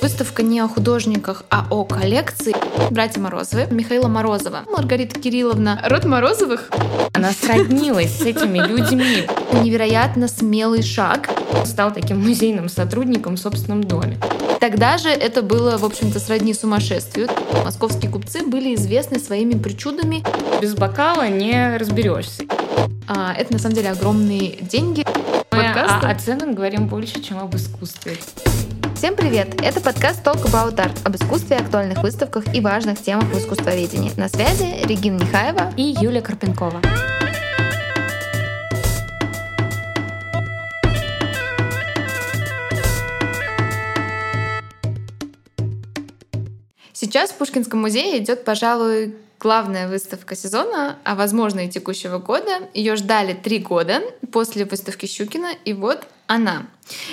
Выставка не о художниках, а о коллекции. Братья Морозовы, Михаила Морозова, Маргарита Кирилловна, род Морозовых. Она сроднилась с этими людьми. Невероятно смелый шаг. Стал таким музейным сотрудником в собственном доме. Тогда же это было, в общем-то, сродни сумасшествию. Московские купцы были известны своими причудами. Без бокала не разберешься. Это, на самом деле, огромные деньги. Подкаст о ценах говорим больше, чем об искусстве. Всем привет! Это подкаст Talk About Art об искусстве, актуальных выставках и важных темах в искусствоведении. На связи Регина Нехаева и Юлия Карпенкова. Сейчас в Пушкинском музее идет, пожалуй, главная выставка сезона, а возможно и текущего года. Ее ждали 3 года после выставки Щукина, и вот она.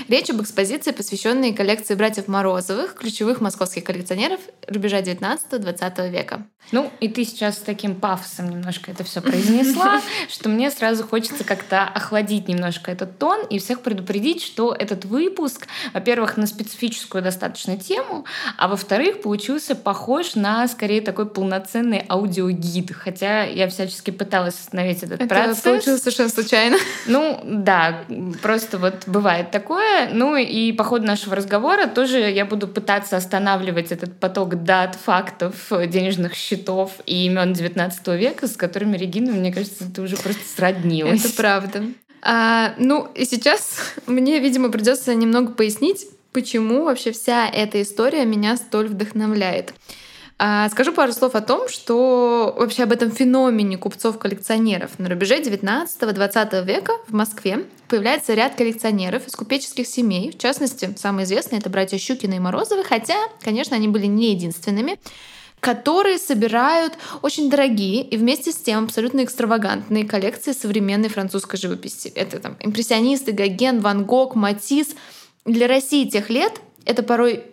Речь об экспозиции, посвященной коллекции братьев Морозовых, ключевых московских коллекционеров рубежа 19-20 века. Ну, и ты сейчас с таким пафосом немножко это все произнесла, что мне сразу хочется как-то охладить немножко этот тон и всех предупредить, что этот выпуск, во-первых, на специфическую достаточно тему, а во-вторых, получился похож на, скорее, такой полноценный аудиогид, хотя я всячески пыталась остановить этот процесс. Это получилось совершенно случайно. Ну, да, просто вот бывает такое. Ну и по ходу нашего разговора тоже я буду пытаться останавливать этот поток дат, фактов, денежных счетов и имен 19 века, с которыми, Регина, мне кажется, ты уже просто сроднилась. Это правда. Ну и сейчас мне, видимо, придется немного пояснить, почему вообще вся эта история меня столь вдохновляет. Скажу пару слов о том, что вообще об этом феномене купцов-коллекционеров. На рубеже 19-20 века в Москве появляется ряд коллекционеров из купеческих семей. В частности, самые известные — это братья Щукины и Морозовы, хотя, конечно, они были не единственными, которые собирают очень дорогие и вместе с тем абсолютно экстравагантные коллекции современной французской живописи. Это там импрессионисты, Гоген, Ван Гог, Матисс. Для России тех лет это порой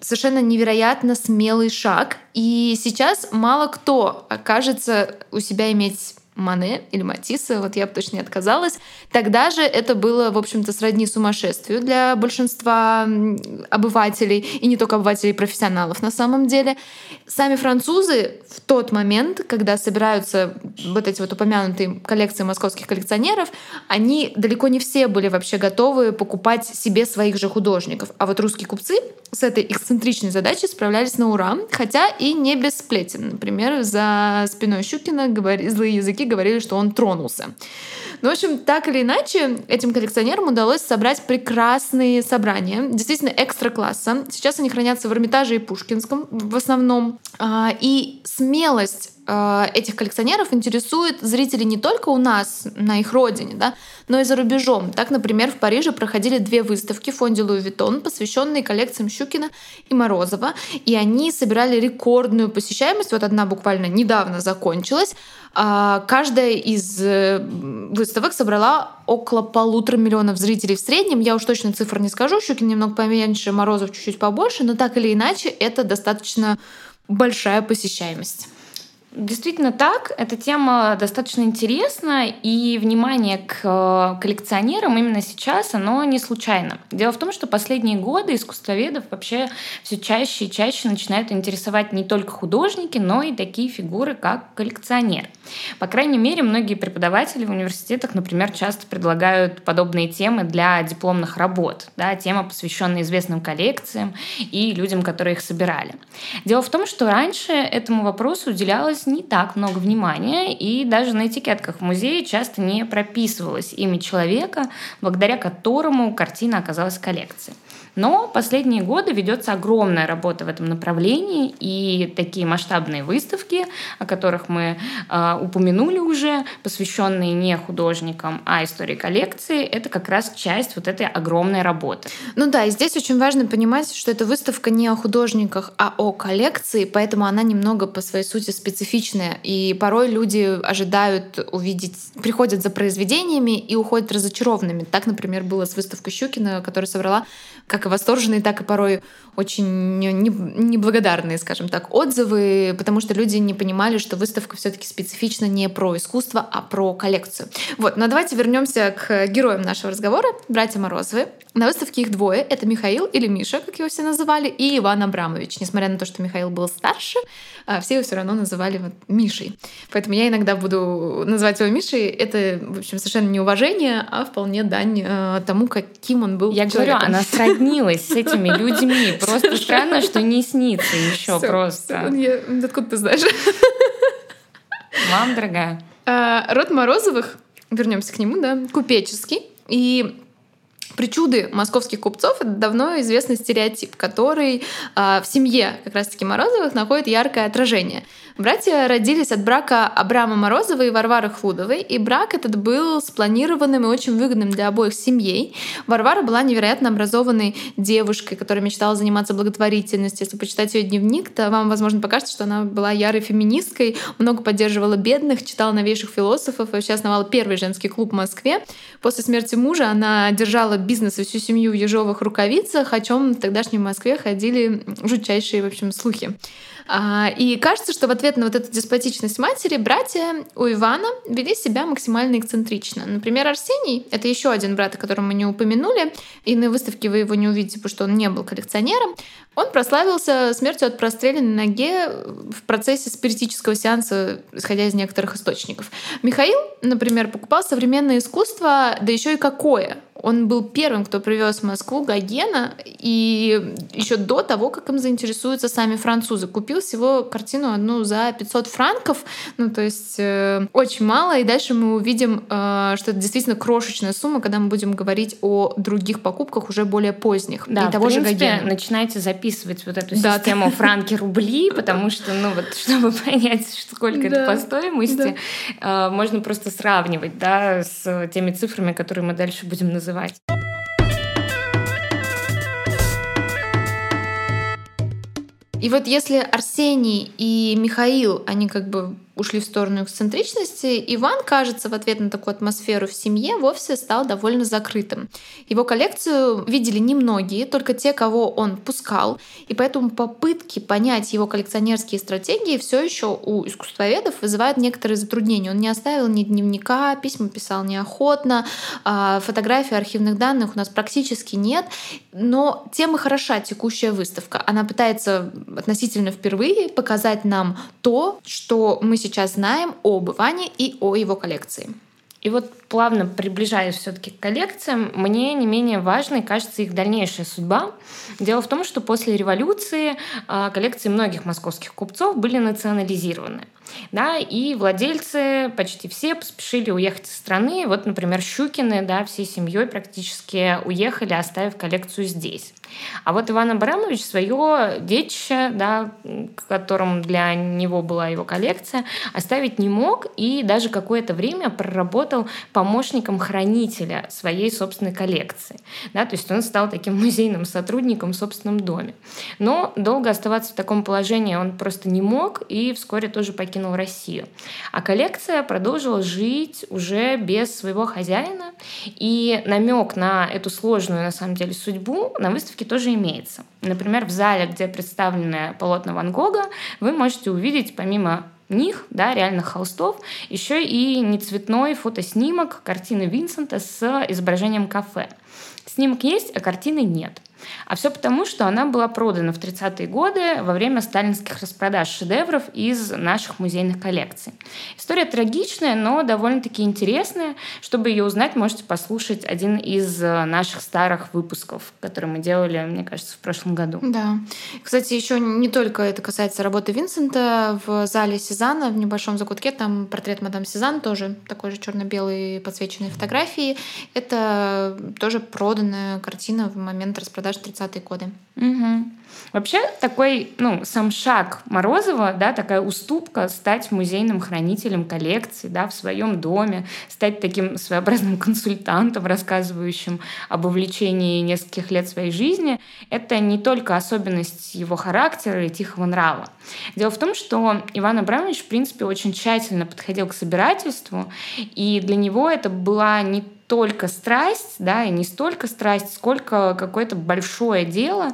совершенно невероятно смелый шаг. И сейчас мало кто окажется у себя иметь Мане или Матисса, вот я бы точно не отказалась. Тогда же это было, в общем-то, сродни сумасшествию для большинства обывателей, и не только обывателей, профессионалов на самом деле. Сами французы в тот момент, когда собираются вот эти вот упомянутые коллекции московских коллекционеров, они далеко не все были вообще готовы покупать себе своих же художников. А вот русские купцы с этой эксцентричной задачей справлялись на ура, хотя и не без сплетен. Например, за спиной Щукина злые языки говорили, что он тронулся. Ну, в общем, так или иначе, этим коллекционерам удалось собрать прекрасные собрания, действительно экстра-класса. Сейчас они хранятся в Эрмитаже и Пушкинском в основном. И смелость этих коллекционеров интересует зрителей не только у нас, на их родине, да, но и за рубежом. Так, например, в Париже проходили 2 выставки в фонде Луи Виттон, посвященные коллекциям Щукина и Морозова, и они собирали рекордную посещаемость. Вот одна буквально недавно закончилась. Каждая из выставок собрала около 1,5 миллиона зрителей в среднем. Я уж точно цифр не скажу, Щукин немного поменьше, Морозов чуть-чуть побольше, но так или иначе это достаточно большая посещаемость. Действительно так. Эта тема достаточно интересна, и внимание к коллекционерам именно сейчас, оно не случайно. Дело в том, что последние годы искусствоведов вообще все чаще и чаще начинают интересовать не только художники, но и такие фигуры, как коллекционеры. По крайней мере, многие преподаватели в университетах, например, часто предлагают подобные темы для дипломных работ. Да, тема, посвященная известным коллекциям и людям, которые их собирали. Дело в том, что раньше этому вопросу уделялось не так много внимания, и даже на этикетках в музее часто не прописывалось имя человека, благодаря которому картина оказалась в коллекции. Но последние годы ведется огромная работа в этом направлении, и такие масштабные выставки, о которых мы упомянули уже, посвященные не художникам, а истории коллекции, это как раз часть вот этой огромной работы. Ну да, и здесь очень важно понимать, что эта выставка не о художниках, а о коллекции, поэтому она немного по своей сути специфична. специфичное, и порой люди ожидают увидеть, приходят за произведениями и уходят разочарованными. Так, например, было с выставкой Щукина, которая собрала как и восторженные, так и порой очень неблагодарные, скажем так, отзывы, потому что люди не понимали, что выставка все-таки специфично не про искусство, а про коллекцию. Вот, но давайте вернемся к героям нашего разговора, братья Морозовы. На выставке их двое, это Михаил или Миша, как его все называли, и Иван Абрамович. Несмотря на то, что Михаил был старше, все его все равно называли вот Мишей. Поэтому я иногда буду называть его Мишей. Это, в общем, совершенно не уважение, а вполне дань тому, каким он был. Я человеком. Говорю, она сроднилась с этими людьми. Просто странно, что не снится еще просто. Откуда ты знаешь? Мам, дорогая. Род Морозовых, вернемся к нему, да, купеческий. И причуды московских купцов — это давно известный стереотип, который в семье как раз-таки Морозовых находит яркое отражение. Братья родились от брака Абрама Морозова и Варвары Хлудовой, и брак этот был спланированным и очень выгодным для обоих семей. Варвара была невероятно образованной девушкой, которая мечтала заниматься благотворительностью. Если почитать ее дневник, то вам, возможно, покажется, что она была ярой феминисткой, много поддерживала бедных, читала новейших философов и вообще основала первый женский клуб в Москве. После смерти мужа она держала бизнес и всю семью в ежовых рукавицах, о чем в тогдашней Москве ходили жутчайшие, в общем, слухи. И кажется, что в ответ на вот эту деспотичность матери братья у Ивана вели себя максимально эксцентрично. Например, Арсений — это еще один брат, о котором мы не упомянули, и на выставке вы его не увидите, потому что он не был коллекционером. Он прославился смертью от простреленной ноги в процессе спиритического сеанса, исходя из некоторых источников. Михаил, например, покупал современное искусство, да еще и какое. Он был первым, кто привез в Москву Гогена, и еще до того, как им заинтересуются сами французы. Купил всего картину одну за 500 франков, ну то есть очень мало, и дальше мы увидим, что это действительно крошечная сумма, когда мы будем говорить о других покупках уже более поздних. Да, и того же Гогена. Начинайте записывать вот эту систему франки-рубли, потому что, ну вот, чтобы понять, сколько это по стоимости, можно просто сравнивать, да, с теми цифрами, которые мы дальше будем называть. И вот если Арсений и Михаил, они как бы ушли в сторону эксцентричности, Иван, кажется, в ответ на такую атмосферу в семье вовсе стал довольно закрытым. Его коллекцию видели немногие, только те, кого он пускал, и поэтому попытки понять его коллекционерские стратегии все еще у искусствоведов вызывают некоторые затруднения. Он не оставил ни дневника, письма писал неохотно, фотографий, архивных данных у нас практически нет, но тем и хороша текущая выставка. Она пытается относительно впервые показать нам то, что мы сейчас знаем об Иване и о его коллекции. И вот, плавно приближаясь все-таки к коллекциям, мне не менее важной кажется их дальнейшая судьба. Дело в том, что после революции коллекции многих московских купцов были национализированы. Да, и владельцы почти все поспешили уехать из страны. Вот, например, Щукины, да, всей семьей практически уехали, оставив коллекцию здесь. А вот Иван Абрамович свое детище, да, которым для него была его коллекция, оставить не мог и даже какое-то время проработал помощником хранителя своей собственной коллекции. Да, то есть он стал таким музейным сотрудником в собственном доме. Но долго оставаться в таком положении он просто не мог и вскоре тоже покинул Россию. А коллекция продолжила жить уже без своего хозяина, и намек на эту сложную, на самом деле, судьбу на выставке тоже имеется. Например, в зале, где представлены полотна Ван Гога, вы можете увидеть помимо них, да, реальных холстов, еще и нецветной фотоснимок картины Винсента с изображением кафе. Снимок есть, а картины нет. А все потому, что она была продана в 30-е годы во время сталинских распродаж шедевров из наших музейных коллекций. История трагичная, но довольно-таки интересная. Чтобы ее узнать, можете послушать один из наших старых выпусков, который мы делали, мне кажется, в прошлом году. Да. Кстати, еще не только это касается работы Винсента. В зале Сезанна, в небольшом закутке, там портрет мадам Сезанн, тоже такой же черно-белый подсвеченной фотографии. Это тоже проданная картина в момент распродаж даже 30-е годы. Угу. Вообще такой, сам шаг Морозова, такая уступка стать музейным хранителем коллекции, в своем доме, стать таким своеобразным консультантом, рассказывающим об увлечении нескольких лет своей жизни, это не только особенность его характера и тихого нрава. Дело в том, что Иван Абрамович, в принципе, очень тщательно подходил к собирательству, и для него это была не только страсть, и не столько страсть, сколько какое-то большое дело,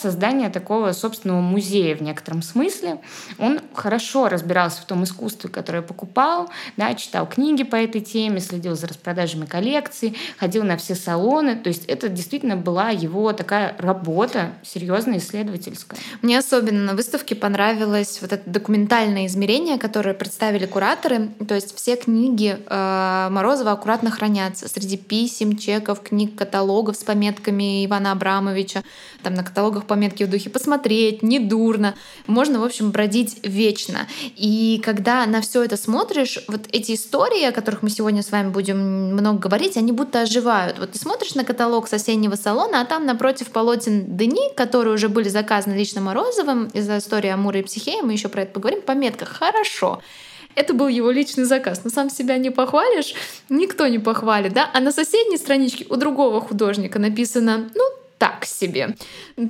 создание такого собственного музея в некотором смысле. Он хорошо разбирался в том искусстве, которое покупал, читал книги по этой теме, следил за распродажами коллекций, ходил на все салоны. То есть это действительно была его такая работа, серьезная исследовательская. Мне особенно на выставке понравилось вот это документальное измерение, которое представили кураторы. То есть все книги Морозова аккуратно хранятся. Среди писем, чеков, книг, каталогов с пометками Ивана Абрамовича. Там на каталогах пометки в духе «посмотреть», «недурно». Можно, в общем, бродить вечно. И когда на все это смотришь, вот эти истории, о которых мы сегодня с вами будем много говорить, они будто оживают. Вот ты смотришь на каталог с осеннего салона, а там напротив полотен Дени, которые уже были заказаны лично Морозовым из-за истории Амура и Психея, мы еще про это поговорим, пометка «хорошо». Это был его личный заказ. Но сам себя не похвалишь, никто не похвалит, А на соседней страничке у другого художника написано так себе.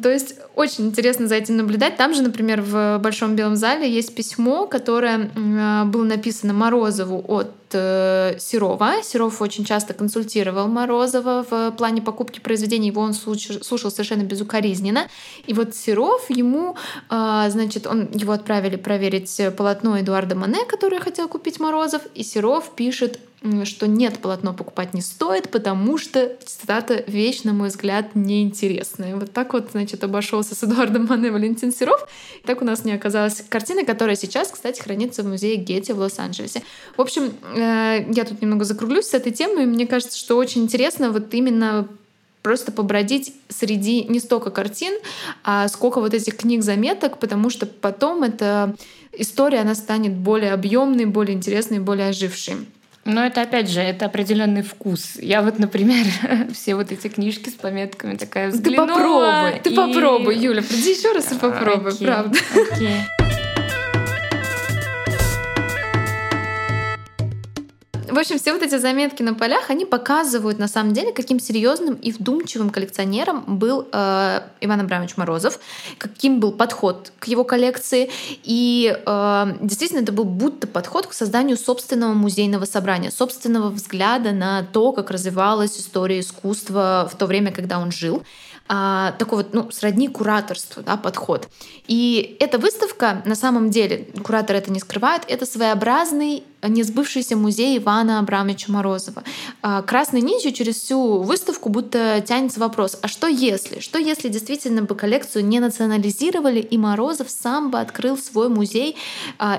То есть очень интересно за этим наблюдать. Там же, например, в Большом Белом зале есть письмо, которое было написано Морозову от Серова. Серов очень часто консультировал Морозова в плане покупки произведений. Его он слушал совершенно безукоризненно. И вот Серов ему, его отправили проверить полотно Эдуарда Мане, которое хотел купить Морозов. И Серов пишет, что нет, полотно покупать не стоит, потому что, цитата, «вещь, на мой взгляд, неинтересная». Вот так вот, обошелся с Эдуардом Мане Валентин Серов. И так у нас не оказалась картина, которая сейчас, кстати, хранится в музее Гетти в Лос-Анджелесе. В общем, я тут немного закруглюсь с этой темой. Мне кажется, что очень интересно вот именно просто побродить среди не столько картин, а сколько вот этих книг-заметок, потому что потом эта история, она станет более объемной, более интересной, более ожившей. Но это, опять же, это определенный вкус. Я вот, например, все вот эти книжки с пометками такая взглянула. Ты попробуй, Юля, приди еще раз и попробуй, окей, правда. Окей. В общем, все вот эти заметки на полях, они показывают, на самом деле, каким серьезным и вдумчивым коллекционером был Иван Абрамович Морозов, каким был подход к его коллекции. И действительно, это был будто подход к созданию собственного музейного собрания, собственного взгляда на то, как развивалась история искусства в то время, когда он жил. Такой вот, сродни кураторству, подход. И эта выставка, на самом деле, куратор это не скрывает, это своеобразный несбывшийся музей Ивана Абрамовича Морозова. Красной нитью через всю выставку будто тянется вопрос, а что если? Что если действительно бы коллекцию не национализировали, и Морозов сам бы открыл свой музей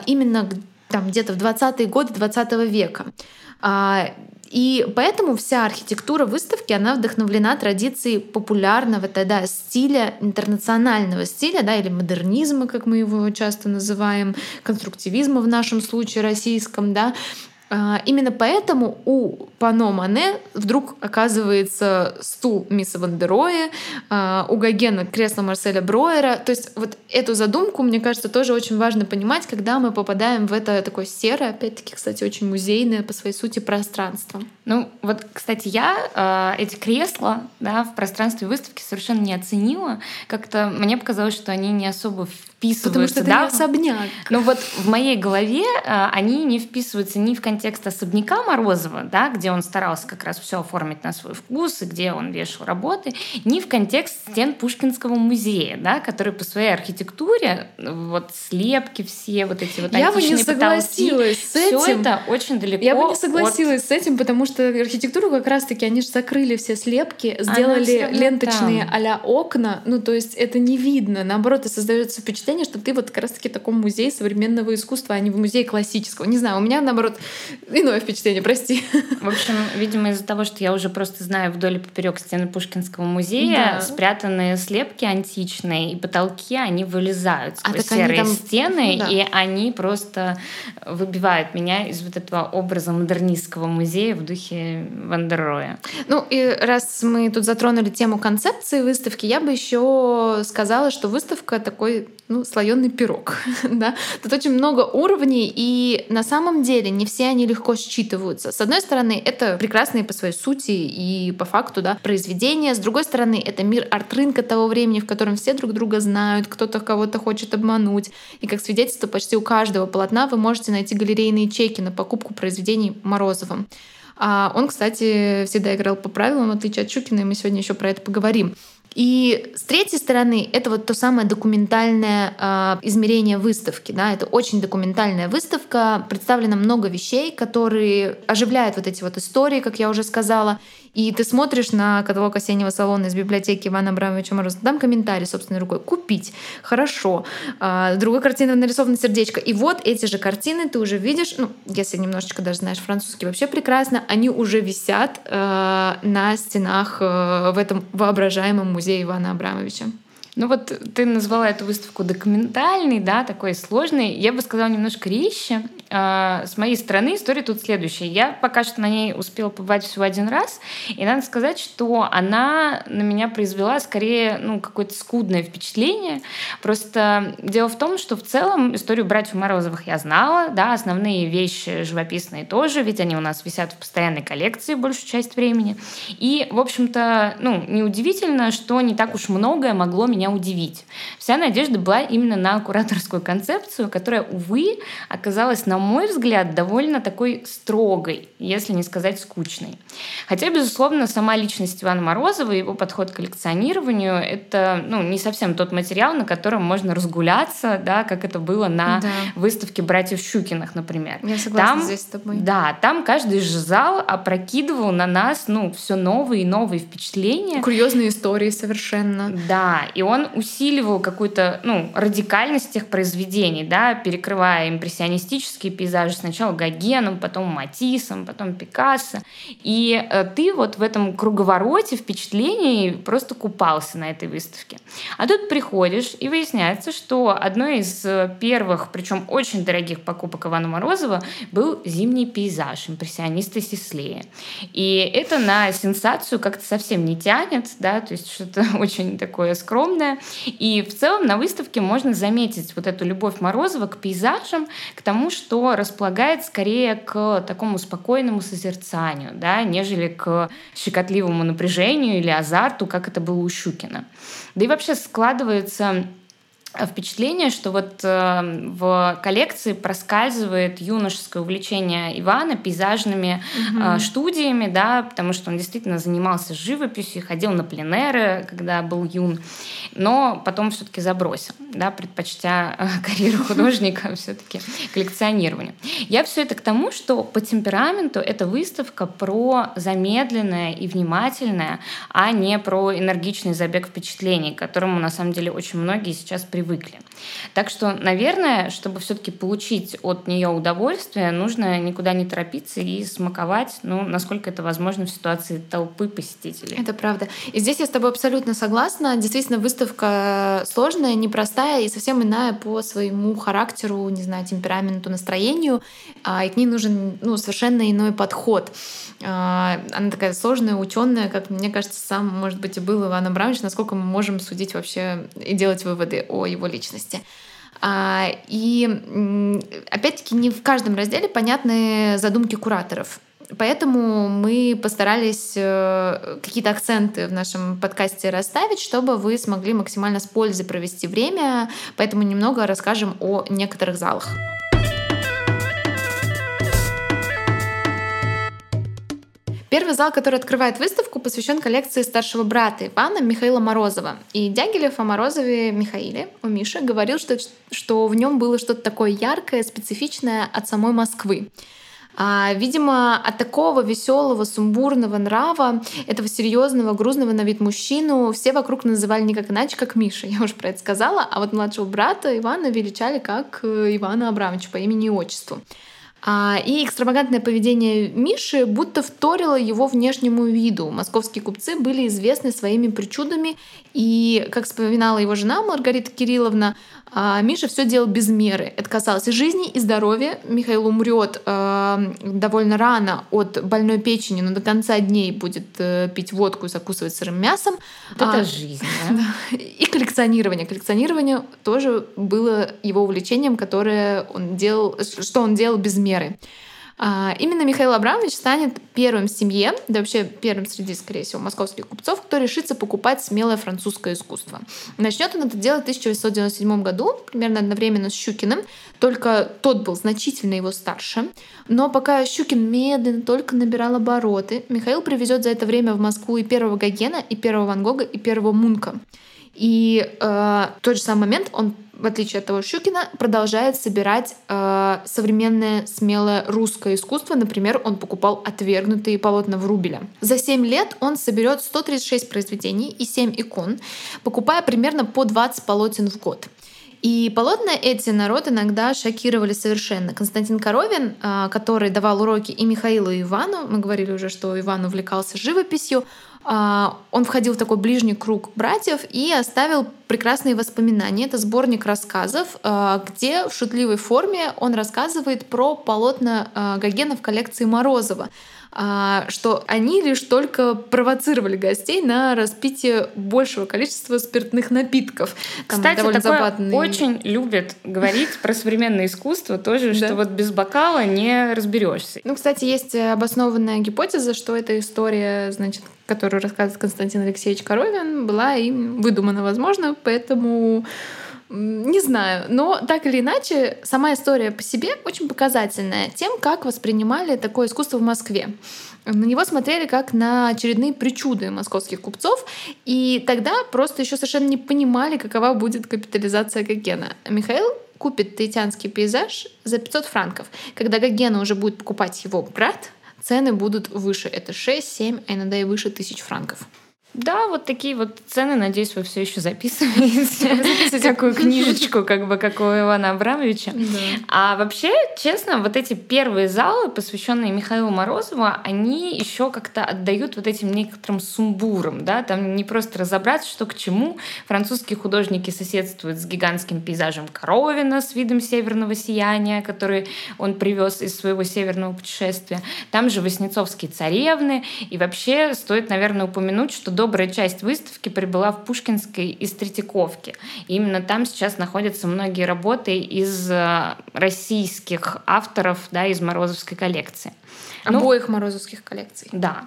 именно где-то в 20-е годы 20 века? И поэтому вся архитектура выставки, она вдохновлена традицией популярного тогда стиля, интернационального стиля, или модернизма, как мы его часто называем, конструктивизма в нашем случае российском, Именно поэтому у Пано Мане вдруг оказывается стул Миса ван дер Роэ, у Гогена кресло Марселя Бройера. То есть вот эту задумку, мне кажется, тоже очень важно понимать, когда мы попадаем в это такое серое, опять-таки, кстати, очень музейное по своей сути пространство. Кстати, я эти кресла в пространстве выставки совершенно не оценила. Как-то мне показалось, что они не особо вписываются. Потому что это не особняк. В моей голове они не вписываются ни в контекст особняка Морозова, где он старался как раз все оформить на свой вкус и где он вешал работы, ни в контекст стен Пушкинского музея, который по своей архитектуре, слепки все, античные потолки. Я бы не согласилась с этим. Все это очень далеко. Я бы не согласилась с этим, потому что архитектуру как раз-таки они же закрыли все слепки, сделали ленточные а-ля окна, то есть это не видно. Наоборот, и создается впечатление, что ты как раз-таки в таком музее современного искусства, а не в музее классического. Не знаю, у меня, наоборот, Иное впечатление, прости. В общем, видимо, из-за того, что я уже просто знаю вдоль и поперёк стены Пушкинского музея, да, спрятанные слепки античные, и потолки, они вылезают сквозь серые там... стены, да, и они просто выбивают меня из вот этого образа модернистского музея в духе Ван дер Роэ. Ну, и раз мы тут затронули тему концепции выставки, я бы еще сказала, что выставка такой, ну, слоёный пирог. Да? Тут очень много уровней, и на самом деле не все они легко считываются. С одной стороны, это прекрасные по своей сути и по факту, да, произведения. С другой стороны, это мир арт-рынка того времени, в котором все друг друга знают, кто-то кого-то хочет обмануть. И как свидетельство, почти у каждого полотна вы можете найти галерейные чеки на покупку произведений Морозовым. А он, кстати, всегда играл по правилам, в отличие от Щукина, и мы сегодня еще про это поговорим. И с третьей стороны, это вот то самое документальное измерение выставки. Да? Это очень документальная выставка. Представлено много вещей, которые оживляют вот эти вот истории, как я уже сказала. И ты смотришь на каталог осеннего салона из библиотеки Ивана Абрамовича Морозова. Там комментарий собственной рукой. Купить. Хорошо. Другая картина нарисована сердечко. И вот эти же картины ты уже видишь. Ну, если немножечко даже знаешь французский, вообще прекрасно. Они уже висят на стенах в этом воображаемом музее Ивана Абрамовича. Ну вот ты назвала эту выставку документальной, да, такой сложной. Я бы сказала, немножко резче. С моей стороны история тут следующая. Я пока что на ней успела побывать всего один раз. И надо сказать, что она на меня произвела скорее, ну, какое-то скудное впечатление. Просто дело в том, что в целом историю братьев Морозовых я знала. Да, основные вещи живописные тоже, ведь они у нас висят в постоянной коллекции большую часть времени. И, в общем-то, ну, неудивительно, что не так уж многое могло меня удивить. Вся надежда была именно на кураторскую концепцию, которая, увы, оказалась, на мой взгляд, довольно такой строгой, если не сказать скучной. Хотя, безусловно, сама личность Ивана Морозова и его подход к коллекционированию — это, ну, не совсем тот материал, на котором можно разгуляться, да, как это было на, да, выставке братьев Щукиных, например. Я согласна там, здесь с тобой. Да, там каждый же зал опрокидывал на нас, ну, все новые и новые впечатления. Курьезные истории совершенно. Да, и он усиливал какую-то, ну, радикальность тех произведений, да, перекрывая импрессионистические пейзажи сначала Гогеном, потом Матиссом, потом Пикассо. И ты вот в этом круговороте впечатлений просто купался на этой выставке. А тут приходишь, и выясняется, что одной из первых, причем очень дорогих покупок Ивана Морозова был зимний пейзаж импрессиониста Сислея. И это на сенсацию как-то совсем не тянет, да, то есть что-то очень такое скромное. И в целом на выставке можно заметить вот эту любовь Морозова к пейзажам, к тому, что располагает скорее к такому спокойному созерцанию, да, нежели к щекотливому напряжению или азарту, как это было у Щукина. Да и вообще складывается впечатление, что вот в коллекции проскальзывает юношеское увлечение Ивана пейзажными студиями, да, потому что он действительно занимался живописью, ходил на пленеры, когда был юн, но потом все-таки забросил, да, предпочтя карьеру художника все-таки коллекционированию. Я все это к тому, что по темпераменту эта выставка про замедленное и внимательное, а не про энергичный забег впечатлений, к которому на самом деле очень многие сейчас привыкли. Так что, наверное, чтобы все-таки получить от нее удовольствие, нужно никуда не торопиться и смаковать, ну, насколько это возможно в ситуации толпы посетителей. Это правда. И здесь я с тобой абсолютно согласна. Действительно, выставка сложная, непростая и совсем иная по своему характеру, не знаю, темпераменту, настроению. И к ней нужен, ну, совершенно иной подход. Она такая сложная, ученая, как, мне кажется, сам, может быть, и был Иван Абрамович, насколько мы можем судить вообще и делать выводы о его личности. И опять-таки не в каждом разделе понятны задумки кураторов. Поэтому мы постарались какие-то акценты в нашем подкасте расставить, чтобы вы смогли максимально с пользой провести время. Поэтому немного расскажем о некоторых залах. Первый зал, который открывает выставку, посвящен коллекции старшего брата Ивана, Михаила Морозова. И Дягилев о Морозове Михаиле, у Миши, говорил, что в нем было что-то такое яркое, специфичное от самой Москвы. Видимо, от такого веселого, сумбурного нрава, этого серьезного, грузного на вид мужчину все вокруг называли никак иначе, как Миша. Я уже про это сказала. А вот младшего брата Ивана величали как Ивана Абрамовича по имени и отчеству. И экстравагантное поведение Миши будто вторило его внешнему виду. Московские купцы были известны своими причудами, и, как вспоминала его жена Маргарита Кирилловна, Миша все делал без меры. Это касалось и жизни, и здоровья. Михаил умрет довольно рано от больной печени, но до конца дней будет пить водку и закусывать сырым мясом. Это жизнь, да? И коллекционирование. Коллекционирование тоже было его увлечением, которое он делал, что он делал без меры. Именно Михаил Абрамович станет первым в семье, да вообще первым среди, скорее всего, московских купцов, кто решится покупать смелое французское искусство. Начнет он это делать в 1897 году, примерно одновременно с Щукиным, только тот был значительно его старше. Но пока Щукин медленно только набирал обороты, Михаил привезет за это время в Москву и первого Гогена, и первого Ван Гога, и первого Мунка. И в тот же самый момент он, в отличие от того Щукина, продолжает собирать современное смелое русское искусство. Например, он покупал отвергнутые полотна Врубеля. За 7 лет он соберет 136 произведений и 7 икон, покупая примерно по 20 полотен в год. И полотна эти народ иногда шокировали совершенно. Константин Коровин, который давал уроки и Михаилу, и Ивану, мы говорили уже, что Иван увлекался живописью, он входил в такой ближний круг братьев и оставил прекрасные воспоминания. Это сборник рассказов, где в шутливой форме он рассказывает про полотна Гогена в коллекции Морозова, что они лишь только провоцировали гостей на распитие большего количества спиртных напитков. Там кстати, такое забатный... очень любят говорить про современное искусство тоже, что вот без бокала не разберешься. Ну, кстати, есть обоснованная гипотеза, что эта история, значит, которую рассказывает Константин Алексеевич Коровин, была им выдумана, возможно, поэтому не знаю. Но так или иначе, сама история по себе очень показательная тем, как воспринимали такое искусство в Москве. На него смотрели как на очередные причуды московских купцов, и тогда просто еще совершенно не понимали, какова будет капитализация Гогена. Михаил купит таитянский пейзаж за 500 франков. Когда Гогена уже будет покупать его брат, цены будут выше. Это 6, 7, а иногда и выше 1000 франков. Да, вот такие вот цены, надеюсь, вы все еще записываете. Записываете такую книжечку, как бы, как у Ивана Абрамовича. Да. А вообще, честно, вот эти первые залы, посвященные Михаилу Морозову, они еще как-то отдают вот этим некоторым сумбурам, да, там не просто разобраться, что к чему. Французские художники соседствуют с гигантским пейзажем Коровина с видом северного сияния, который он привез из своего северного путешествия. Там же Васнецовские царевны. И вообще стоит, наверное, упомянуть, что добрая часть выставки прибыла в Пушкинской из Третьяковки. И именно там сейчас находятся многие работы из российских авторов, да, из Морозовской коллекции. Обоих морозовских коллекций. Да.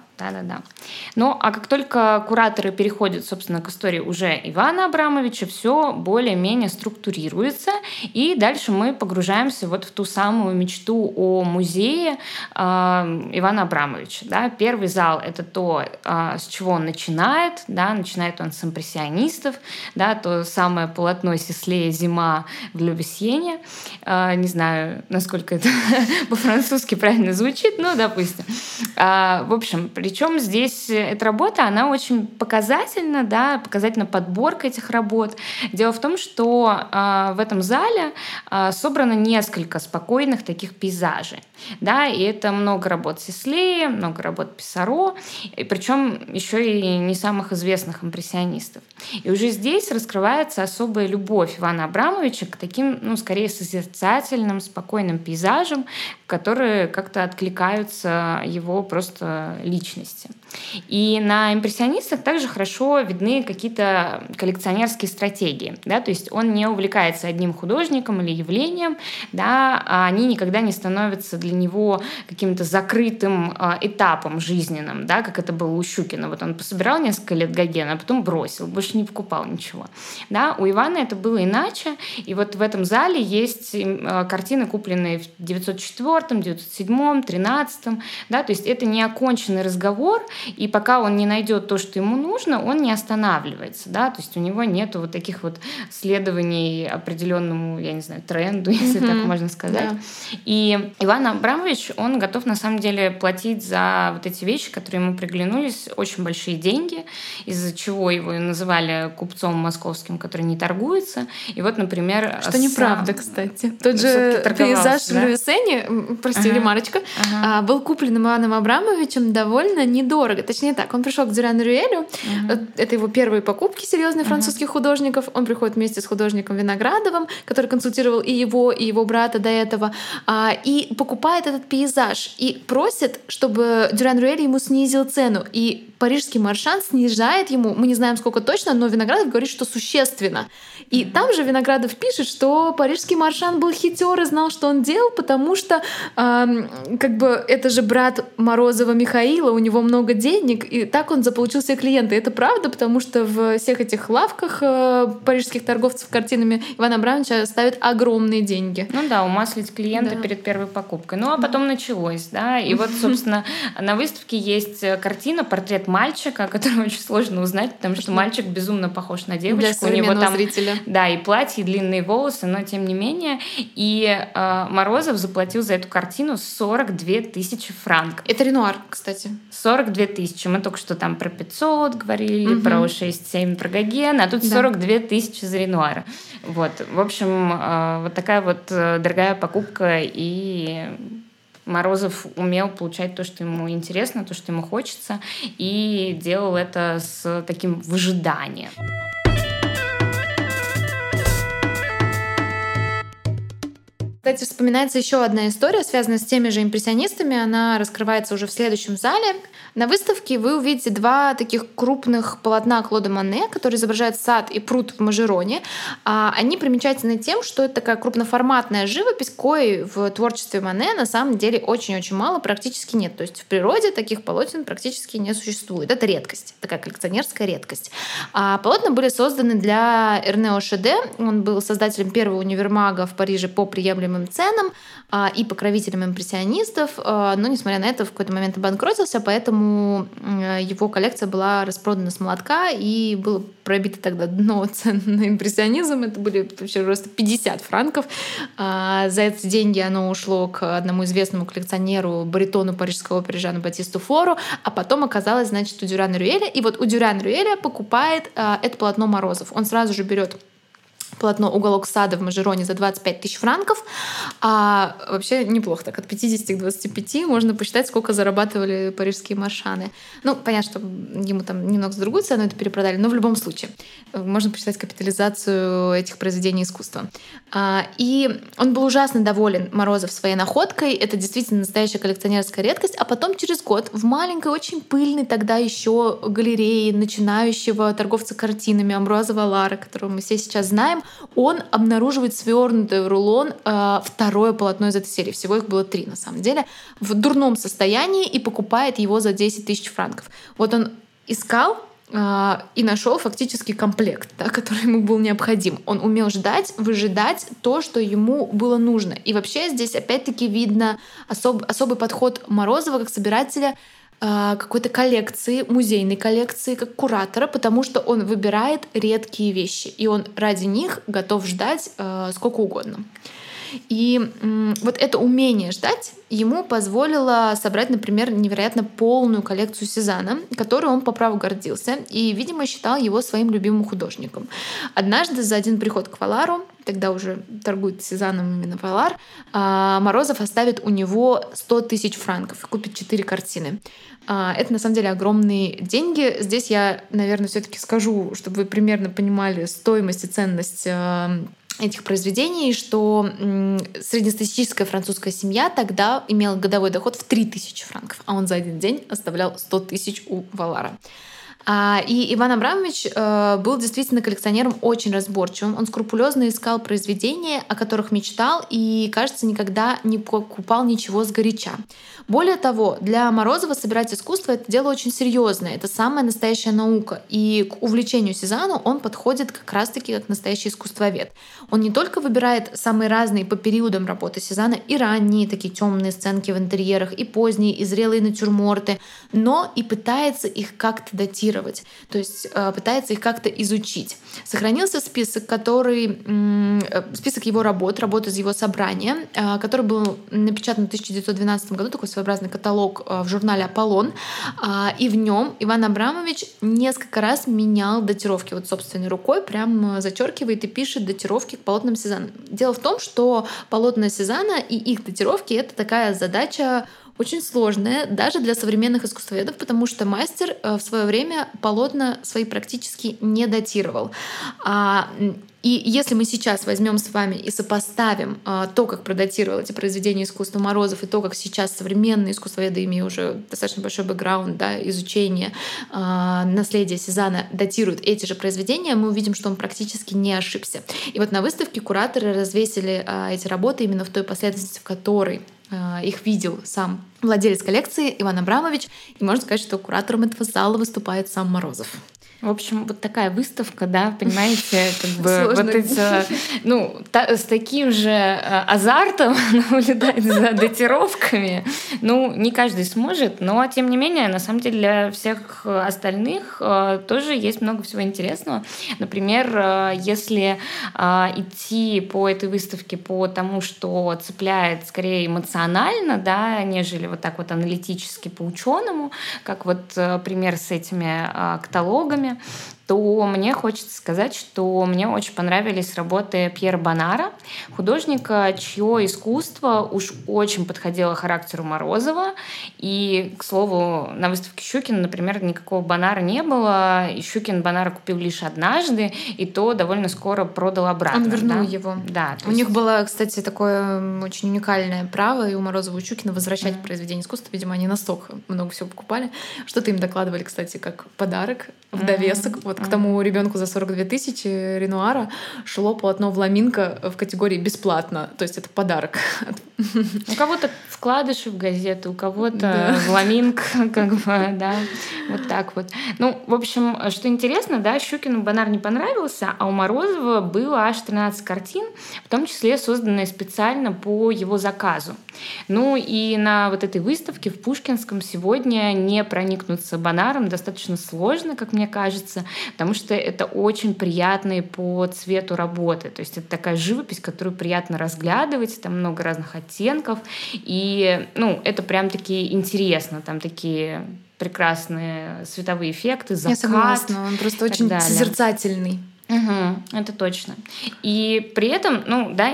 Ну, а как только кураторы переходят, собственно, к истории уже Ивана Абрамовича, все более-менее структурируется, и дальше мы погружаемся вот в ту самую мечту о музее Ивана Абрамовича. Да. Первый зал — это то, с чего он начинает. Да. Начинает он с импрессионистов, да, то самое полотно Сислея «Зима в Ле-Весьене». Не знаю, насколько это по-французски правильно звучит, но допустим. В общем, причем здесь эта работа, она очень показательна, да, показательна подборка этих работ. Дело в том, что в этом зале собрано несколько спокойных таких пейзажей, да, и это много работ Сислея, много работ Писаро, и причем еще и не самых известных импрессионистов. И уже здесь раскрывается особая любовь Ивана Абрамовича к таким, ну, скорее созерцательным, спокойным пейзажам, которые как-то откликаются его просто личности. И на импрессионистах также хорошо видны какие-то коллекционерские стратегии. Да? То есть он не увлекается одним художником или явлением, да? Они никогда не становятся для него каким-то закрытым этапом жизненным, да? Как это было у Щукина. Вот он пособирал несколько лет Гогена, а потом бросил, больше не покупал ничего. Да? У Ивана это было иначе. И вот в этом зале есть картины, купленные в 1904, 1907, 1913. Да? То есть это неоконченный разговор, и пока он не найдет то, что ему нужно, он не останавливается, да, то есть у него нету вот таких вот следований определенному, я не знаю, тренду, если так можно сказать. Да. И Иван Абрамович, он готов на самом деле платить за вот эти вещи, которые ему приглянулись, очень большие деньги. деньги, из-за чего его и называли купцом московским, который не торгуется. И вот, например... Что неправда, кстати. Тот же пейзаж в Люсене, прости, ремарочка, был куплен Иваном Абрамовичем довольно недорого. Точнее так, он пришел к Дюрану Рюэлю, это его первые покупки серьезных французских художников. Он приходит вместе с художником Виноградовым, который консультировал и его брата до этого, и покупает этот пейзаж и просит, чтобы Дюран Рюэль ему снизил цену. И парижский маршан снижает ему, мы не знаем, сколько точно, но Виноградов говорит, что существенно. И там же Виноградов пишет, что парижский маршан был хитер и знал, что он делал, потому что как бы это же брат Морозова Михаила, у него много денег, и так он заполучил себе клиента. И это правда, потому что в всех этих лавках парижских торговцев картинами Ивана Абрамовича ставят огромные деньги. Ну да, умаслить клиента перед первой покупкой. Ну а потом началось, да, и вот, собственно, на выставке есть картина, портрет мальчика, который очень сложно узнать, потому что мальчик безумно похож на девочку. Для современного зрителя. Да, и платье, и длинные волосы, но тем не менее. И Морозов заплатил за эту картину 42 тысячи франков. Это Ренуар, кстати. 42 тысячи. Мы только что там про 500 говорили, про 6-7 про Гогена, а тут 42 тысячи за Ренуара. Вот. В общем, вот такая вот дорогая покупка, и Морозов умел получать то, что ему интересно, то, что ему хочется, и делал это с таким выжиданием. Кстати, вспоминается еще одна история, связанная с теми же импрессионистами. Она раскрывается уже в следующем зале. На выставке вы увидите два таких крупных полотна Клода Моне, которые изображают сад и пруд в Мажероне. Они примечательны тем, что это такая крупноформатная живопись, коей в творчестве Моне на самом деле очень-очень мало, практически нет. То есть в природе таких полотен практически не существует. Это редкость, такая коллекционерская редкость. Полотна были созданы для Эрнео Шеде. Он был создателем первого универмага в Париже по приемлемым ценам и покровителем импрессионистов, но, несмотря на это, в какой-то момент обанкротился, поэтому его коллекция была распродана с молотка, и было пробито тогда дно цен на импрессионизм. Это были вообще просто 50 франков. За эти деньги оно ушло к одному известному коллекционеру, баритону парижского оперы Жану Батисту Фору, а потом оказалось, значит, у Дюрана Рюэля. И вот у Дюрана Рюэля покупает это полотно Морозов. Он сразу же берет полотно «Уголок сада» в Мажероне за 25 тысяч франков. А вообще неплохо так. От 50 к 25 можно посчитать, сколько зарабатывали парижские маршаны. Ну, понятно, что ему там немного с другой ценой это перепродали, но в любом случае можно посчитать капитализацию этих произведений искусства. И он был ужасно доволен, Морозов, своей находкой. Это действительно настоящая коллекционерская редкость. А потом через год в маленькой, очень пыльной тогда еще галерее начинающего торговца картинами Амбруаза Воллара, которого мы все сейчас знаем, он обнаруживает свернутый в рулон второе полотно из этой серии. Всего их было 3, на самом деле. В дурном состоянии, и покупает его за 10 тысяч франков. Вот он искал и нашел фактически комплект, да, который ему был необходим. Он умел ждать, выжидать то, что ему было нужно. И вообще здесь опять-таки видно особый подход Морозова как собирателя какой-то коллекции, музейной коллекции, как куратора, потому что он выбирает редкие вещи, и он ради них готов ждать сколько угодно. И вот это умение ждать ему позволило собрать, например, невероятно полную коллекцию Сезанна, которой он по праву гордился и, видимо, считал его своим любимым художником. Однажды за один приход к Воллару, тогда уже торгует Сезанном именно Воллар, Морозов оставит у него 100 тысяч франков и купит 4 картины. Это, на самом деле, огромные деньги. Здесь я, наверное, все-таки скажу, чтобы вы примерно понимали стоимость и ценность этих произведений, что среднестатистическая французская семья тогда имела годовой доход в 3000 франков, а он за один день оставлял 100 тысяч у Воллара. И Иван Абрамович был действительно коллекционером очень разборчивым. Он скрупулезно искал произведения, о которых мечтал, и, кажется, никогда не покупал ничего сгоряча. Более того, для Морозова собирать искусство — это дело очень серьезное, это самая настоящая наука. И к увлечению Сезанну он подходит как раз-таки как настоящий искусствовед. Он не только выбирает самые разные по периодам работы Сезанна, и ранние такие темные сценки в интерьерах, и поздние, и зрелые натюрморты, но и пытается их как-то датировать. анализировать, то есть пытается их как-то изучить. Сохранился список, список его работ из его собрания, который был напечатан в 1912 году, такой своеобразный каталог в журнале «Аполлон», и в нем Иван Абрамович несколько раз менял датировки вот собственной рукой, прям зачеркивает и пишет датировки к полотнам Сезанна. Дело в том, что полотна Сезанна и их датировки — это такая задача очень сложная даже для современных искусствоведов, потому что мастер в свое время полотна свои практически не датировал. И если мы сейчас возьмем с вами и сопоставим то, как продатировал эти произведения искусства Морозов, и то, как сейчас современные искусствоведы, имея уже достаточно большой бэкграунд, изучение наследия Сезанна, датируют эти же произведения, мы увидим, что он практически не ошибся. И вот на выставке кураторы развесили эти работы именно в той последовательности, в которой их видел сам владелец коллекции Иван Абрамович. И можно сказать, что куратором этого зала выступает сам Морозов. В общем, вот такая выставка, понимаете, как бы вот эти, с таким же азартом наблюдать за датировками. Не каждый сможет, но тем не менее, на самом деле, для всех остальных тоже есть много всего интересного. Например, если идти по этой выставке по тому, что цепляет скорее эмоционально, нежели вот так вот аналитически по-учёному, как вот пример с этими каталогами, то мне хочется сказать, что мне очень понравились работы Пьера Бонара, художника, чье искусство уж очень подходило характеру Морозова. И, к слову, на выставке Щукина, например, никакого Бонара не было. И Щукин Бонара купил лишь однажды, и то довольно скоро продал обратно. Он вернул его. Да, у них было, кстати, такое очень уникальное право и у Морозова, и у Щукина возвращать произведение искусства. Видимо, они настолько много всего покупали. Что-то им докладывали, кстати, как подарок в довесок. Вот к тому ребенку за 42 000 Ренуара шло полотно «Вламинко» в категории «бесплатно». То есть это подарок. У кого-то вкладыши в газету, у кого-то «Вламинко», вот так вот. В общем, что интересно, Щукину Бонар не понравился, а у Морозова было аж 13 картин, в том числе созданные специально по его заказу. И на вот этой выставке в Пушкинском сегодня не проникнуться Бонаром достаточно сложно, как мне кажется, потому что это очень приятные по цвету работы. То есть это такая живопись, которую приятно разглядывать, там много разных оттенков. И это прям-таки интересно, там такие прекрасные световые эффекты, закат. Я согласна, он просто очень созерцательный. Угу, это точно. И при этом,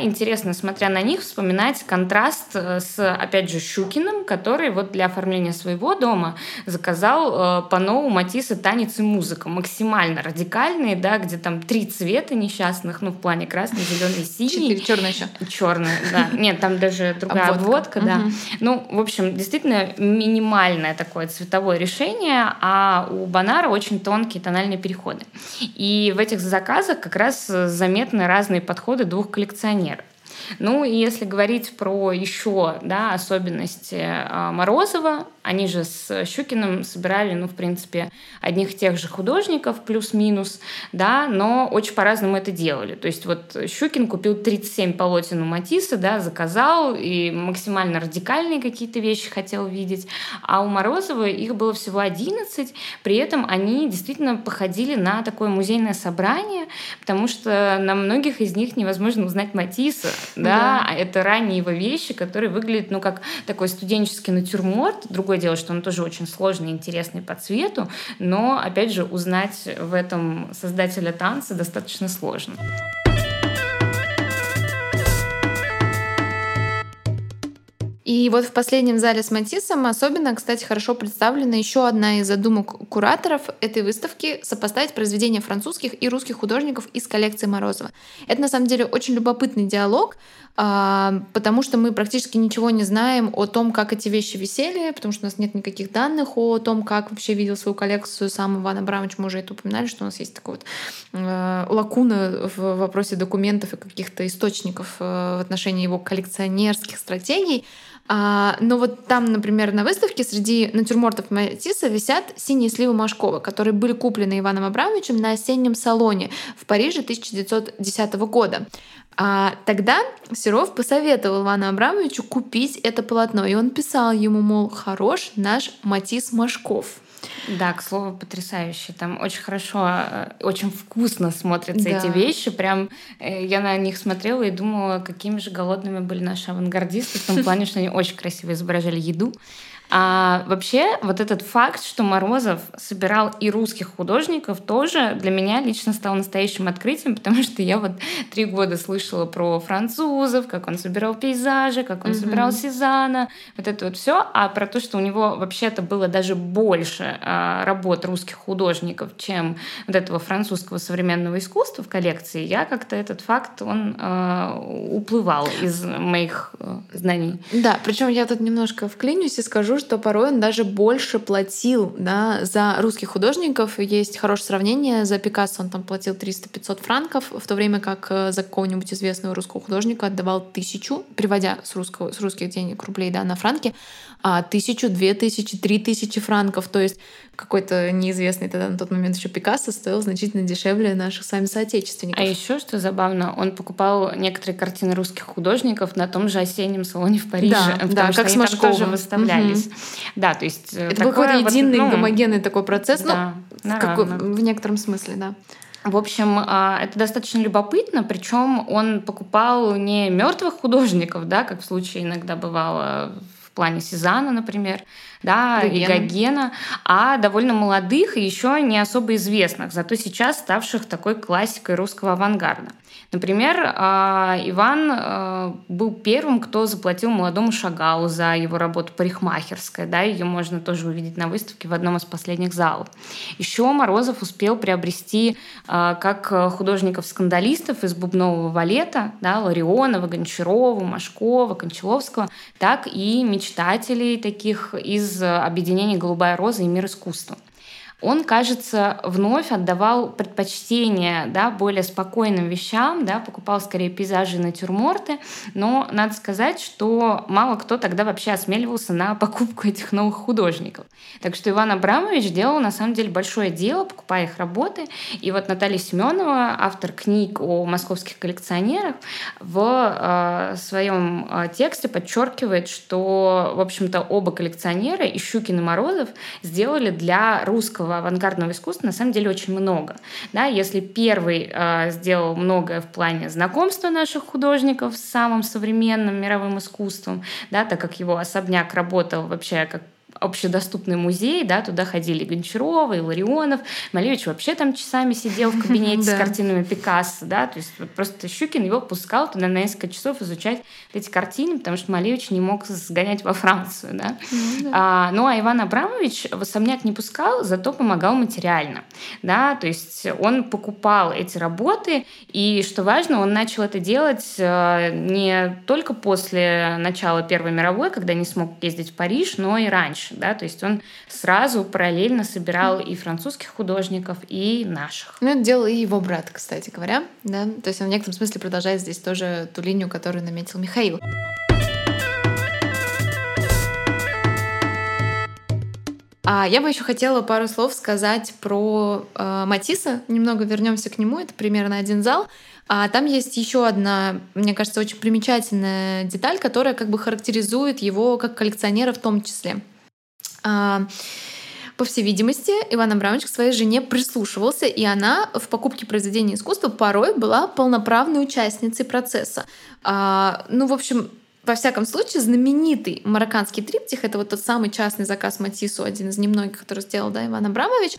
интересно, смотря на них, вспоминать контраст с, опять же, Щукиным, который вот для оформления своего дома заказал панно у Матисса «Танец и музыка». Максимально радикальные, где там 3 цвета несчастных, в плане красный, зеленый, синий. 4 черные еще. Черные, да. Нет, там даже другая обводка, да. Угу. В общем, действительно минимальное такое цветовое решение, а у Бонара очень тонкие тональные переходы. И в этих заказах как раз заметны разные подходы двух коллекционеров. И если говорить про еще особенности Морозова, они же с Щукиным собирали, в принципе, одних и тех же художников, плюс-минус, но очень по-разному это делали. То есть вот Щукин купил 37 полотен у Матисса, заказал, и максимально радикальные какие-то вещи хотел видеть. А у Морозова их было всего 11, при этом они действительно походили на такое музейное собрание, потому что на многих из них невозможно узнать Матисса. Да, это ранние его вещи, которые выглядят, как такой студенческий натюрморт. Другое дело, что он тоже очень сложный и интересный по цвету, но, опять же, узнать в этом создателя танца достаточно сложно. И вот в последнем зале с Матиссом особенно, кстати, хорошо представлена еще одна из задумок кураторов этой выставки — сопоставить произведения французских и русских художников из коллекции Морозова. Это, на самом деле, очень любопытный диалог, потому что мы практически ничего не знаем о том, как эти вещи висели, потому что у нас нет никаких данных о том, как вообще видел свою коллекцию сам Иван Абрамович. Мы уже это упоминали, что у нас есть такая вот лакуна в вопросе документов и каких-то источников в отношении его коллекционерских стратегий. Но вот там, например, на выставке среди натюрмортов Матисса висят синие сливы Машкова, которые были куплены Иваном Абрамовичем на осеннем салоне в Париже 1910 года. А тогда Серов посоветовал Ивану Абрамовичу купить это полотно, и он писал ему, мол, «Хорош наш Матисс Машков». Да, к слову, потрясающе. Там очень хорошо, очень вкусно смотрятся эти вещи. Прям я на них смотрела и думала, какими же голодными были наши авангардисты, в том плане, что они очень красиво изображали еду. А вообще, вот этот факт, что Морозов собирал и русских художников, тоже для меня лично стал настоящим открытием, потому что я вот 3 года слышала про французов, как он собирал пейзажи, как он собирал Сезанна, вот это вот все, а про то, что у него вообще-то было даже больше работ русских художников, чем вот этого французского современного искусства в коллекции, я как-то этот факт, он уплывал из моих знаний. Да, причем я тут немножко вклинюсь и скажу, что порой он даже больше платил, да, за русских художников. Есть хорошее сравнение. За Пикассо он там платил 300-500 франков, в то время как за какого-нибудь известного русского художника отдавал 1000, приводя с русских денег рублей, да, на франки, 1000, 2000, 3000 франков. То есть какой-то неизвестный тогда на тот момент еще Пикассо стоил значительно дешевле наших сами соотечественников. А еще что забавно, он покупал некоторые картины русских художников на том же осеннем салоне в Париже, да, потому да, что как они с там тоже выставлялись. Да, то есть это был какой-то единый гомогенный такой процесс, да, в некотором смысле, да. В общем, это достаточно любопытно, причем он покупал не мертвых художников, да, как в случае иногда бывало в плане Сезанна, например, да, и Гогена, а довольно молодых и еще не особо известных, зато сейчас ставших такой классикой русского авангарда. Например, Иван был первым, кто заплатил молодому Шагалу за его работу «Парикмахерская». Да, ее можно тоже увидеть на выставке в одном из последних залов. Еще Морозов успел приобрести как художников-скандалистов из бубнового балета, да, Ларионова, Гончарова, Машкова, Кончаловского, так и мечтателей таких из объединений «Голубая роза» и «Мир искусства». Он, кажется, вновь отдавал предпочтение, да, более спокойным вещам, да, покупал скорее пейзажи и натюрморты, но надо сказать, что мало кто тогда вообще осмеливался на покупку этих новых художников. Так что Иван Абрамович делал, на самом деле, большое дело, покупая их работы. И вот Наталья Семенова, автор книг о московских коллекционерах, в своем тексте подчеркивает, что, в общем-то, оба коллекционера, и Щукин, и Морозов, сделали для русского авангардного искусства на самом деле очень много. Да, если первый сделал многое в плане знакомства наших художников с самым современным мировым искусством, да, так как его особняк работал вообще как общедоступный музей, да, туда ходили Гончарова и Ларионов, Малевич вообще там часами сидел в кабинете с картинами Пикассо, да, то есть вот просто Щукин его пускал туда на несколько часов изучать эти картины, потому что Малевич не мог сгонять во Францию, да. А Иван Абрамович в особняк не пускал, зато помогал материально, да, то есть он покупал эти работы, и, что важно, он начал это делать не только после начала Первой мировой, когда не смог ездить в Париж, но и раньше. Да, то есть он сразу параллельно собирал и французских художников, и наших. Ну, это делал и его брат, кстати говоря. Да? То есть он в некотором смысле продолжает здесь тоже ту линию, которую наметил Михаил. А я бы еще хотела пару слов сказать про Матисса. Немного вернемся к нему. Это примерно один зал. А там есть еще одна, мне кажется, очень примечательная деталь, которая как бы характеризует его как коллекционера в том числе. По всей видимости, Иван Абрамович к своей жене прислушивался, и она в покупке произведений искусства порой была полноправной участницей процесса. Во всяком случае, знаменитый марокканский триптих — это вот тот самый частный заказ Матиссу, один из немногих, который сделал, да, Иван Абрамович,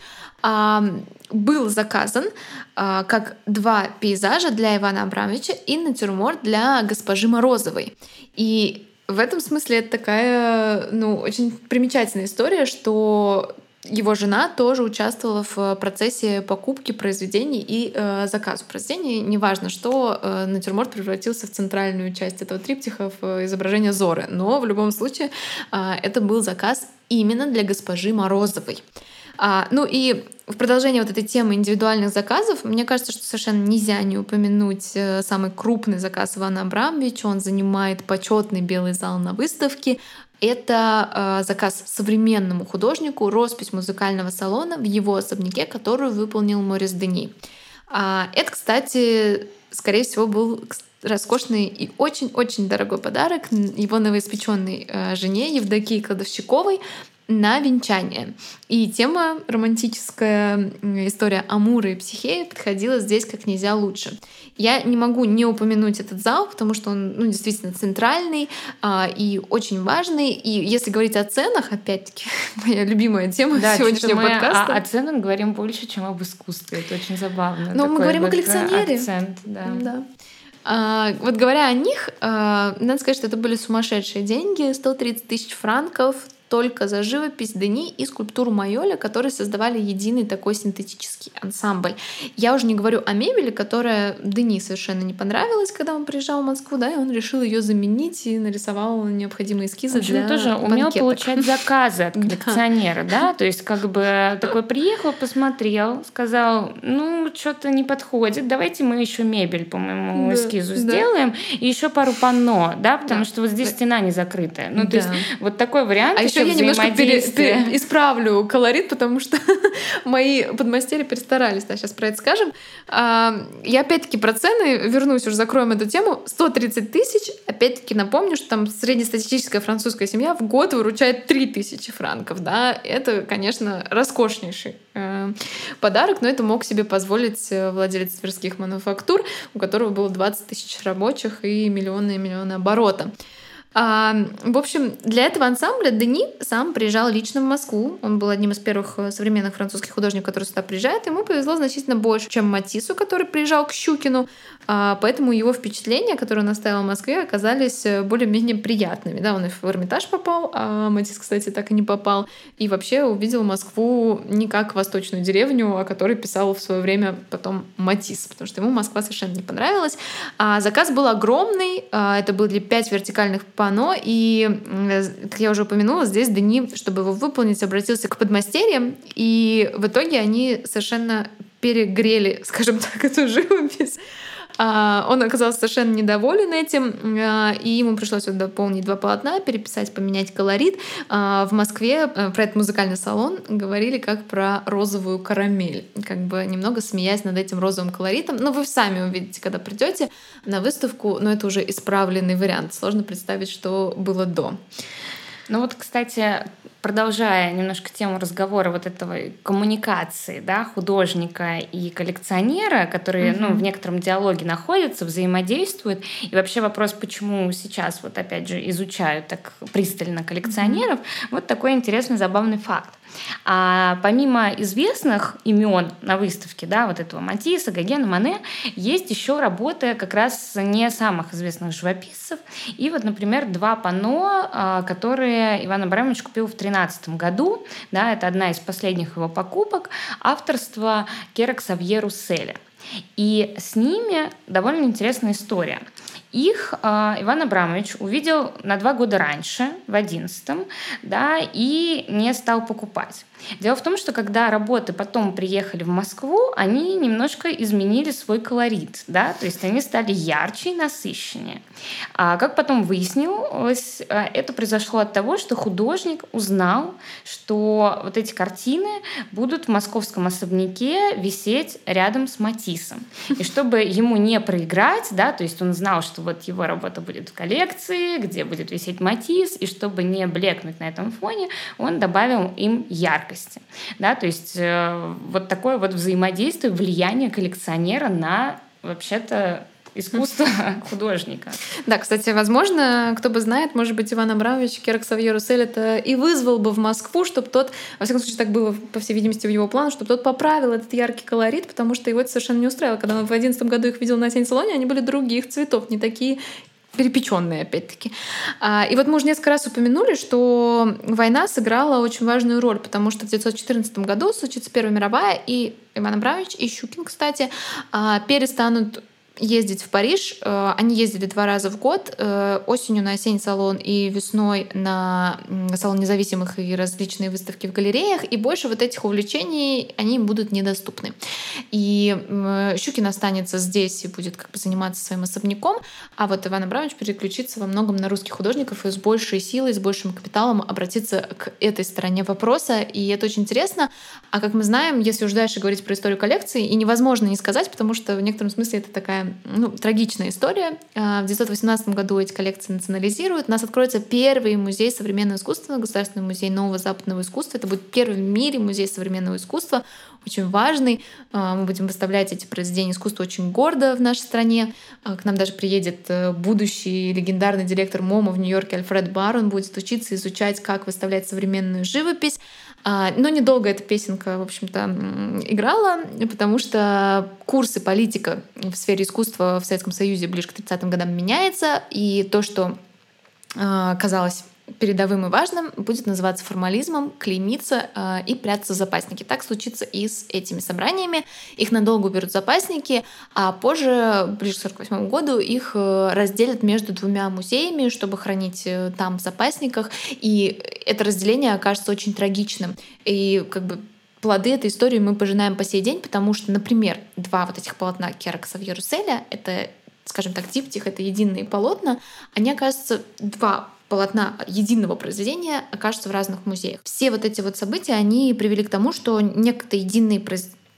был заказан как 2 пейзажа для Ивана Абрамовича и натюрморт для госпожи Морозовой. И в этом смысле это такая, очень примечательная история, что его жена тоже участвовала в процессе покупки произведений и заказу произведений. Неважно, что натюрморт превратился в центральную часть этого триптиха, в изображение Зоры. Но в любом случае это был заказ именно для госпожи Морозовой. В продолжение вот этой темы индивидуальных заказов, мне кажется, что совершенно нельзя не упомянуть самый крупный заказ Ивана Абрамовича. Он занимает почетный белый зал на выставке. Это заказ современному художнику, роспись музыкального салона в его особняке, которую выполнил Морис Дени. Это, кстати, скорее всего, был роскошный и очень-очень дорогой подарок его новоиспеченной жене Евдокии Кладовщиковой, на венчание. И тема романтическая, история Амура и Психеи подходила здесь как нельзя лучше. Я не могу не упомянуть этот зал, потому что он действительно центральный и очень важный. И если говорить о ценах, опять-таки, моя любимая тема сегодняшнего подкаста. Да, мы о ценах говорим больше, чем об искусстве. Это очень забавно. Но мы говорим о коллекционере. Акцент, да. Вот говоря о них, надо сказать, что это были сумасшедшие деньги. 130 тысяч франков только за живопись Дени и скульптуру Майоля, которые создавали единый такой синтетический ансамбль. Я уже не говорю о мебели, которая Дени совершенно не понравилась, когда он приезжал в Москву, да, и он решил ее заменить и нарисовал необходимые эскизы для банкеток. Он тоже умел получать заказы от коллекционера, да, то есть как бы такой приехал, посмотрел, сказал, что-то не подходит, давайте мы еще мебель по моему эскизу сделаем и еще пару панно, да, потому что вот здесь стена не закрытая. То есть вот такой вариант. Я немножко исправлю колорит, потому что мои подмастерья перестарались, сейчас про это скажем. Я опять-таки про цены вернусь, уже закроем эту тему. 130 тысяч, опять-таки напомню, что там среднестатистическая французская семья в год выручает 3000 франков, да, это, конечно, роскошнейший подарок, но это мог себе позволить владелец тверских мануфактур, у которого было 20 тысяч рабочих и миллионы оборота. В общем, для этого ансамбля Дени сам приезжал лично в Москву. Он был одним из первых современных французских художников, который сюда приезжает. Ему повезло значительно больше, чем Матиссу, который приезжал к Щукину. Поэтому его впечатления, которые он оставил в Москве, оказались более-менее приятными. Да, он и в Эрмитаж попал, а Матисс, кстати, так и не попал. И вообще увидел Москву не как восточную деревню, о которой писал в свое время потом Матисс, потому что ему Москва совершенно не понравилась. Заказ был огромный. Это были 5 вертикальных панно, и, как я уже упомянула, здесь Дени, чтобы его выполнить, обратился к подмастерьям, и в итоге они совершенно перегрели, скажем так, эту живопись. Он оказался совершенно недоволен этим, и ему пришлось дополнить 2 полотна, переписать, поменять колорит. В Москве про этот музыкальный салон говорили как про розовую карамель, как бы немного смеясь над этим розовым колоритом. Но вы сами увидите, когда придете на выставку, но это уже исправленный вариант. Сложно представить, что было до. Кстати, продолжая немножко тему разговора вот этого коммуникации, да, художника и коллекционера, которые, в некотором диалоге находятся, взаимодействуют. И вообще вопрос, почему сейчас вот опять же изучают так пристально коллекционеров, вот такой интересный, забавный факт. А помимо известных имен на выставке, да, вот этого Матисса, Гогена, Мане, есть еще работы как раз не самых известных живописцев. И вот, например, 2 панно, которые Иван Абрамович купил в 2013 году. Да, это одна из последних его покупок авторства Ксавье Русселя. И с ними довольно интересная история. Их Иван Абрамович увидел на 2 года раньше, в 2011, да, и не стал покупать. Дело в том, что когда работы потом приехали в Москву, они немножко изменили свой колорит, да, то есть они стали ярче и насыщеннее. А как потом выяснилось, это произошло от того, что художник узнал, что вот эти картины будут в московском особняке висеть рядом с Матиссом. И чтобы ему не проиграть, да, то есть он знал, что вот его работа будет в коллекции, где будет висеть Матисс, и чтобы не блекнуть на этом фоне, он добавил им яркости. Да, то есть вот такое вот взаимодействие, влияние коллекционера на вообще-то искусство художника. Да, кстати, возможно, кто бы знает, может быть, Иван Абрамович Ксавье Руссель это и вызвал бы в Москву, чтобы тот, во всяком случае, так было, по всей видимости, в его плане, чтобы тот поправил этот яркий колорит, потому что его это совершенно не устраивало. Когда он в 2011 году их видел на Тень-салоне, они были других цветов, не такие перепеченные, опять-таки. И вот мы уже несколько раз упомянули, что война сыграла очень важную роль, потому что в 1914 году случится Первая мировая, и Иван Абрамович, и Щукин, кстати, перестанут ездить в Париж. Они ездили 2 раза в год. Осенью на осенний салон и весной на салон независимых и различные выставки в галереях. И больше вот этих увлечений они им будут недоступны. И Щукин останется здесь и будет как бы заниматься своим особняком. А вот Иван Абрамович переключится во многом на русских художников и с большей силой, с большим капиталом обратиться к этой стороне вопроса. И это очень интересно. А как мы знаем, если уж дальше говорить про историю коллекции, и невозможно не сказать, потому что в некотором смысле это такая такая, ну, трагичная история. В 1918 году эти коллекции национализируют. У нас откроется первый музей современного искусства, Государственный музей нового западного искусства. Это будет первый в мире музей современного искусства, очень важный. Мы будем выставлять эти произведения искусства очень гордо в нашей стране. К нам даже приедет будущий легендарный директор МОМа в Нью-Йорке Альфред Барр. Он будет учиться, изучать, как выставлять современную живопись. Но недолго эта песенка, в общем-то, играла, потому что курс и политика в сфере искусства в Советском Союзе ближе к 30-м годам меняется, и то, что казалось передовым и важным, будет называться формализмом, клеймиться и прятаться в запасники. Так случится и с этими собраниями. Их надолго уберут в запасники, а позже, ближе к 1948 году, их разделят между двумя музеями, чтобы хранить там в запасниках. И это разделение окажется очень трагичным. И как бы плоды этой истории мы пожинаем по сей день, потому что, например, два вот этих полотна Керакса в Ярусселе, это, скажем так, диптих, это единые полотна, они окажутся два полотна единого произведения окажутся в разных музеях. Все вот эти вот события, они привели к тому, что некоторые единые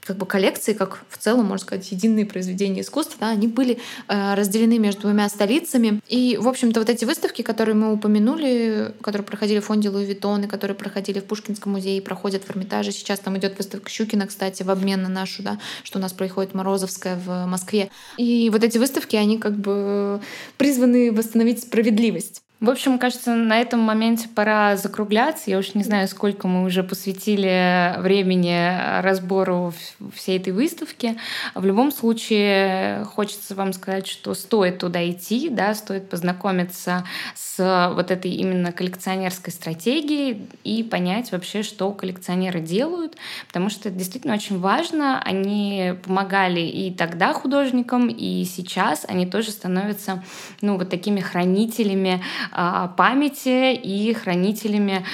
как бы коллекции, как в целом, можно сказать, единые произведения искусства, да, они были разделены между двумя столицами. И, в общем-то, вот эти выставки, которые мы упомянули, которые проходили в фонде Луи Виттон, которые проходили в Пушкинском музее, проходят в Эрмитаже. Сейчас там идет выставка Щукина, кстати, в обмен на нашу, да, что у нас происходит Морозовская в Москве. И вот эти выставки, они как бы призваны восстановить справедливость. В общем, кажется, на этом моменте пора закругляться. Я уж не знаю, сколько мы уже посвятили времени разбору всей этой выставки. В любом случае, хочется вам сказать, что стоит туда идти, да, стоит познакомиться с вот этой именно коллекционерской стратегией и понять вообще, что коллекционеры делают, потому что это действительно очень важно. Они помогали и тогда художникам, и сейчас они тоже становятся, ну, вот такими хранителями памяти и хранителями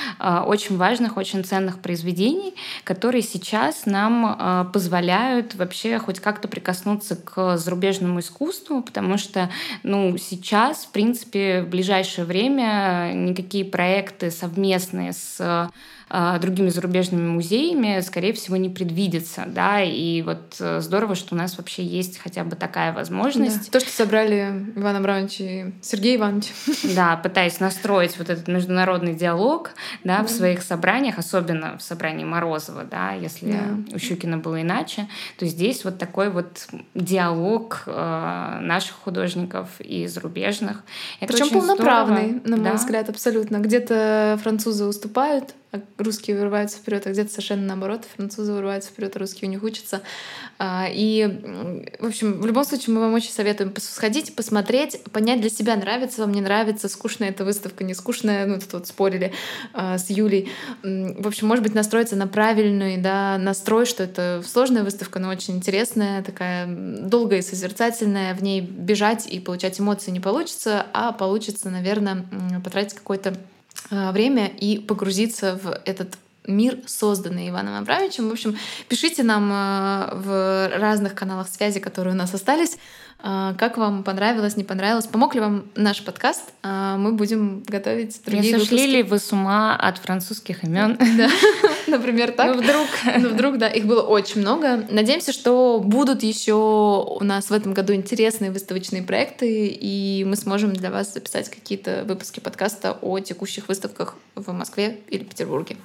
очень важных, очень ценных произведений, которые сейчас нам позволяют вообще хоть как-то прикоснуться к зарубежному искусству, потому что, ну, сейчас, в принципе, в ближайшее время никакие проекты совместные с другими зарубежными музеями, скорее всего, не предвидится, да, и вот здорово, что у нас вообще есть хотя бы такая возможность. Да. То, что собрали Иван Абрамович и Сергей Иванович. Да, пытаясь настроить вот этот международный диалог, да, да, в своих собраниях, особенно в собрании Морозова, да, если да, у Щукина было иначе, то здесь вот такой вот диалог наших художников и зарубежных. Причем полноправный, здорово, на мой взгляд, абсолютно. Где-то французы уступают, русские вырываются вперед, а где-то совершенно наоборот. Французы вырываются вперед, а русские у них учатся. И, в общем, в любом случае мы вам очень советуем сходить, посмотреть, понять для себя, нравится вам, не нравится, скучная эта выставка, не скучная. Ну, тут вот спорили с Юлей. В общем, может быть, настроиться на правильный, да, настрой, что это сложная выставка, но очень интересная, такая долгая и созерцательная. В ней бежать и получать эмоции не получится, а получится, наверное, потратить какой-то время и погрузиться в этот мир, созданный Иваном Абрамовичем. В общем, пишите нам в разных каналах связи, которые у нас остались, как вам понравилось, не понравилось, помог ли вам наш подкаст. Мы будем готовить другие выпуски. Не сошли ли вы с ума от французских имен? Например, так. Вдруг, да, их было очень много. Надеемся, что будут еще у нас в этом году интересные выставочные проекты, и мы сможем для вас записать какие-то выпуски подкаста о текущих выставках в Москве или Петербурге.